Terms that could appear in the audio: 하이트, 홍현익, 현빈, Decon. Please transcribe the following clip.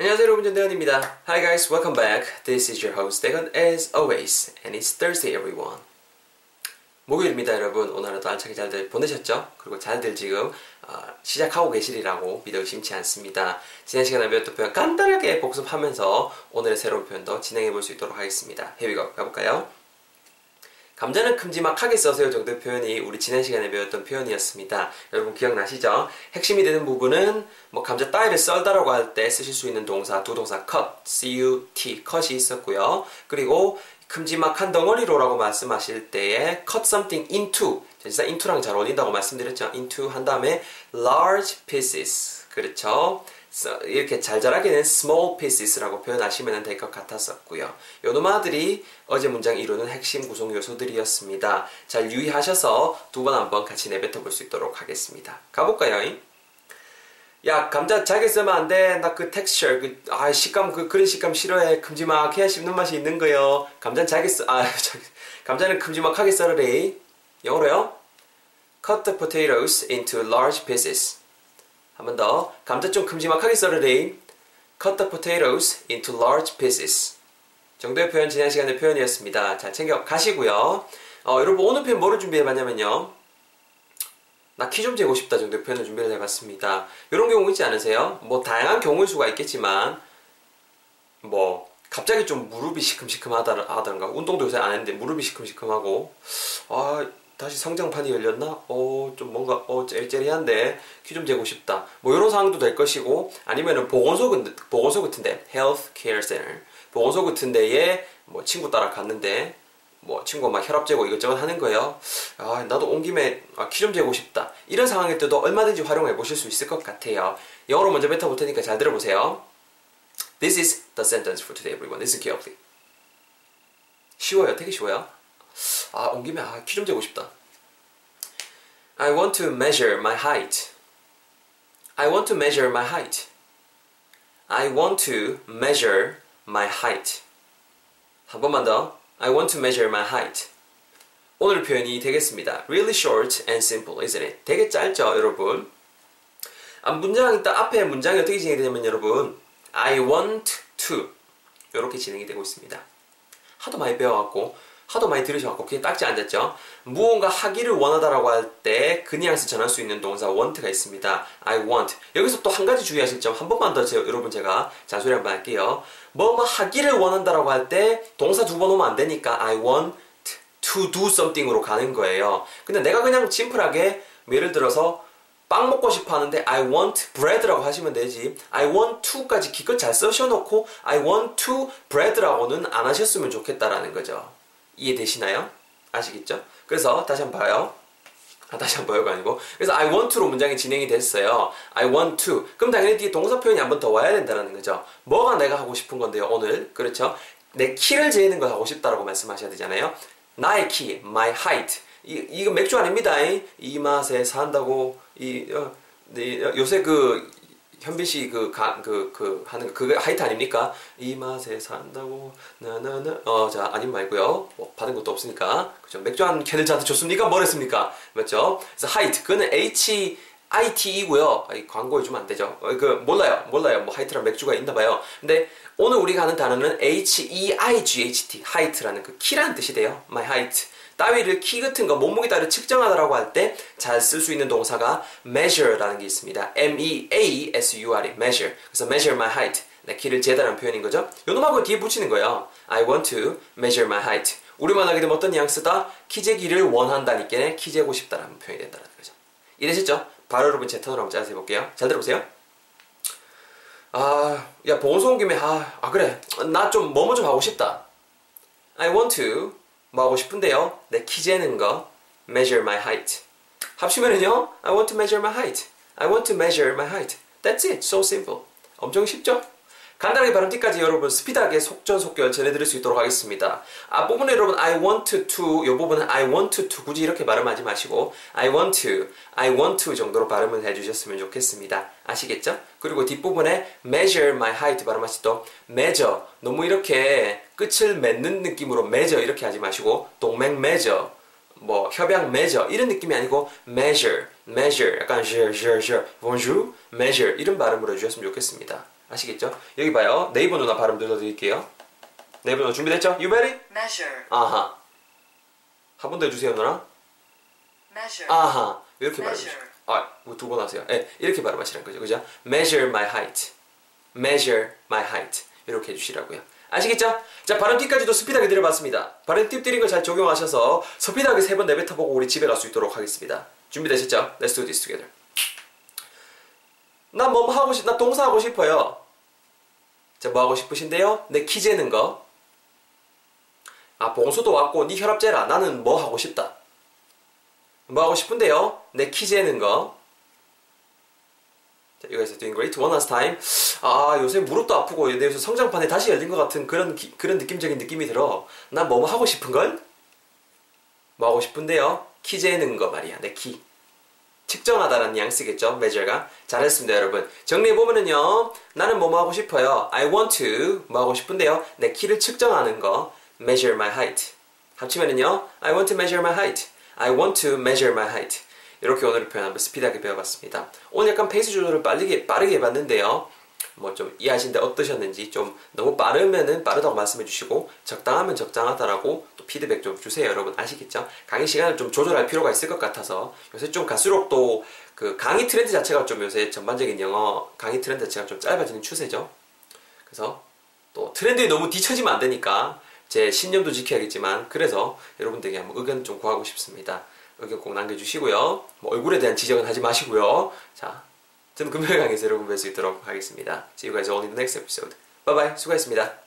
안녕하세요 여러분, 전대건입니다. Hi guys, welcome back. This is your host Decon as always, and it's Thursday everyone. 목요일입니다 여러분. 오늘 하루도 알차게 잘들 보내셨죠? 그리고 잘들 지금 시작하고 계시리라고 믿어 의심치 않습니다. 지난 시간에 배웠던 표현 간단하게 복습하면서 오늘의 새로운 표현도 진행해 볼 수 있도록 하겠습니다. Here we go, 가볼까요? 감자는 큼지막하게 써세요 정도의 표현이 우리 지난 시간에 배웠던 표현이었습니다. 여러분 기억나시죠? 핵심이 되는 부분은 뭐 감자 따위를 썰다라고 할 때 쓰실 수 있는 동사, 두 동사 cut, C-U-T, cut이 있었고요. 그리고 큼지막한 덩어리로라고 말씀하실 때에 cut something into, 진짜 into랑 잘 어울린다고 말씀드렸죠. into 한 다음에 large pieces, 그렇죠? 이렇게 잘자라게는 small pieces라고 표현하시면 될 것 같았었고요. 요 놈아들이 어제 문장 이루는 핵심 구성 요소들이었습니다. 잘 유의하셔서 두 번 한번 같이 내뱉어 볼 수 있도록 하겠습니다. 가볼까요? 야, 감자 잘게 썰면 안 돼. 나 그 텍스처, 식감, 그런 식감 싫어해. 큼지막해야 씹는 맛이 있는 거요. 감자는 큼지막하게 썰으래. 영어로요? Cut the potatoes into large pieces. 한 번 더. 감자 좀 큼지막하게 썰으래. Cut the potatoes into large pieces. 정도의 표현, 지난 시간의 표현이었습니다. 잘 챙겨 가시고요. 여러분 오늘 표현 뭐를 준비해봤냐면요. 나 키 좀 재고 싶다 정도의 표현을 준비를 해봤습니다. 이런 경우 있지 않으세요? 뭐 다양한 경우일 수가 있겠지만 뭐 갑자기 좀 무릎이 시큼시큼하다던가 운동도 요새 안 했는데 무릎이 시큼시큼하고 다시 성장판이 열렸나? 좀 뭔가 째리째리한데 키 좀 재고 싶다. 뭐 이런 상황도 될 것이고, 아니면은 보건소 같은데, health care center, 보건소 같은데에 뭐 친구 따라 갔는데 뭐 친구가 막 혈압 재고 이것저것 하는 거예요. 나도 온 김에 키 좀 재고 싶다. 이런 상황일 때도 얼마든지 활용해 보실 수 있을 것 같아요. 영어로 먼저 뱉어 볼 테니까 잘 들어보세요. This is the sentence for today, everyone. Listen carefully. 쉬워요, 되게 쉬워요. 온 김에 키 좀 재고 싶다. I want to measure my height. I want to measure my height. I want to measure my height. 한 번만 더. I want to measure my height. 오늘 표현이 되겠습니다. Really short and simple, isn't it? 되게 짧죠, 여러분? 문장이 딱 앞에 문장이 어떻게 진행이 되냐면 여러분, I want to 이렇게 진행이 되고 있습니다. 하도 많이 배워갖고 하도 많이 들으셔갖고 그게 딱지 앉았죠. 무언가 하기를 원하다라고 할 때 그냥서 전할 수 있는 동사 want가 있습니다. I want. 여기서 또 한 가지 주의하실 점 한 번만 더 여러분 제가 잔소리 한번 할게요. 뭐뭐 하기를 원한다라고 할 때 동사 두 번 오면 안 되니까 I want to do something으로 가는 거예요. 근데 내가 그냥 심플하게 예를 들어서 빵 먹고 싶어 하는데 I want bread라고 하시면 되지, I want to까지 기껏 잘 쓰셔놓고 I want to bread라고는 안 하셨으면 좋겠다라는 거죠. 이해되시나요? 아시겠죠? 그래서 다시 한번 봐요. 다시 한번 봐요가 아니고, 그래서 I want to로 문장이 진행이 됐어요. I want to. 그럼 당연히 뒤에 동사 표현이 한 번 더 와야 된다는 거죠. 뭐가 내가 하고 싶은 건데요, 오늘. 그렇죠? 내 키를 재는 걸 하고 싶다라고 말씀하셔야 되잖아요. 나의 키, my height. 이거 맥주 아닙니다. 이 맛에 산다고. 요새 현빈 씨 하는 그게 하이트 아닙니까? 이 맛에 산다고 나나나 자 아님 말고요. 뭐 받은 것도 없으니까 그죠? 맥주 한 캔을 저한테 줬습니까? 뭐랬습니까? 맞죠? 그래서 하이트 그는 HIT이고요. 광고해 주면 안 되죠. 몰라요. 뭐 하이트랑 맥주가 있나봐요. 근데 오늘 우리가 하는 단어는 HEIGHT 하이트라는 그 키라는 뜻이 돼요. My height. 따위를 키 같은 거 몸무게 따위를 측정하다라고 할 때 잘 쓸 수 있는 동사가 measure라는 게 있습니다. M-E-A-S-U-R-E measure. 그래서 measure my height. 내 키를 재다라는 표현인 거죠. 요 놈하고 뒤에 붙이는 거예요. I want to measure my height. 우리만 하게 되면 어떤 뉘앙스다? 키 재기를 원한다니까 키 재고 싶다라는 표현이 된다는 거죠. 이해되셨죠? 바로 여러분 제 턴으로 한번 짜서 해볼게요. 잘 들어보세요. 야 보건소 온 김에 그래 나 좀 뭐뭐 좀 하고 싶다. I want to 뭐 하고 싶은데요? 내 키 재는 거 measure my height. 합치면은요 I want to measure my height. I want to measure my height. That's it. So simple. 엄청 쉽죠? 간단하게 발음까지 여러분 스피드하게 속전속결 전해드릴 수 있도록 하겠습니다. 앞부분에 여러분 I want to 이 부분은 I want to 굳이 이렇게 발음하지 마시고 I want to 정도로 발음을 해주셨으면 좋겠습니다. 아시겠죠? 그리고 뒷부분에 measure my height 발음하실 때 measure 너무 이렇게 끝을 맺는 느낌으로 measure 이렇게 하지 마시고 동맹 measure 뭐 협약 measure 이런 느낌이 아니고 measure 약간 bonjour measure 이런 발음으로 해주셨으면 좋겠습니다. 아시겠죠? 여기 봐요. 네이버 누나 발음 들려드릴게요. 네이버 누나 준비됐죠? You ready? Measure. 아하. 한 번 더 해주세요, 누나. Measure. 아하. 이렇게 발음하시죠. 아, 이거 두 번 하세요. 예, 이렇게 발음하시라는 거죠. 그죠? Measure my height. Measure my height. 이렇게 해주시라고요. 아시겠죠? 자, 발음 팁까지도 스피드하게 드려봤습니다. 발음 팁 드린 걸 잘 적용하셔서 스피드하게 3번 내뱉어보고 우리 집에 갈 수 있도록 하겠습니다. 준비되셨죠? Let's do this together. 나 뭐 하고 싶, 나 동사 하고 싶어요. 자, 뭐 하고 싶으신데요? 내 키 재는 거. 아, 봉수도 왔고 니 혈압 재라. 나는 뭐 하고 싶다. 뭐 하고 싶은데요? 내 키 재는 거. 자, you guys are doing great. One last time. 아, 요새 무릎도 아프고 내 요새 성장판에 다시 열린 것 같은 그런 느낌적인 느낌이 들어. 난 뭐뭐 하고 싶은 걸? 뭐 하고 싶은데요? 키 재는 거 말이야. 내 키. 측정하다라는 뉘앙스겠죠? measure가. 잘했습니다, 여러분. 정리해보면은요. 나는 뭐뭐 하고 싶어요. I want to. 뭐 하고 싶은데요? 내 키를 측정하는 거. measure my height. 합치면은요. I want to measure my height. I want to measure my height. 이렇게 오늘 표현 한번 스피드하게 배워봤습니다. 오늘 약간 페이스 조절을 빠르게 해봤는데요. 뭐 좀 이해하시는데 어떠셨는지 좀 너무 빠르면은 빠르다고 말씀해주시고 적당하면 적당하다라고 또 피드백 좀 주세요, 여러분. 아시겠죠? 강의 시간을 좀 조절할 필요가 있을 것 같아서 요새 좀 갈수록 또 그 강의 트렌드 자체가 좀 요새 전반적인 영어 강의 트렌드 자체가 좀 짧아지는 추세죠. 그래서 또 트렌드에 너무 뒤처지면 안 되니까 제 신념도 지켜야겠지만 그래서 여러분들에게 한번 의견 좀 구하고 싶습니다. 의견 꼭 남겨주시고요. 뭐 얼굴에 대한 지적은 하지 마시고요. 자, 저는 금요일 강의에서 여러분 뵐 수 있도록 하겠습니다. See you guys all in the next episode. Bye bye. 수고하셨습니다.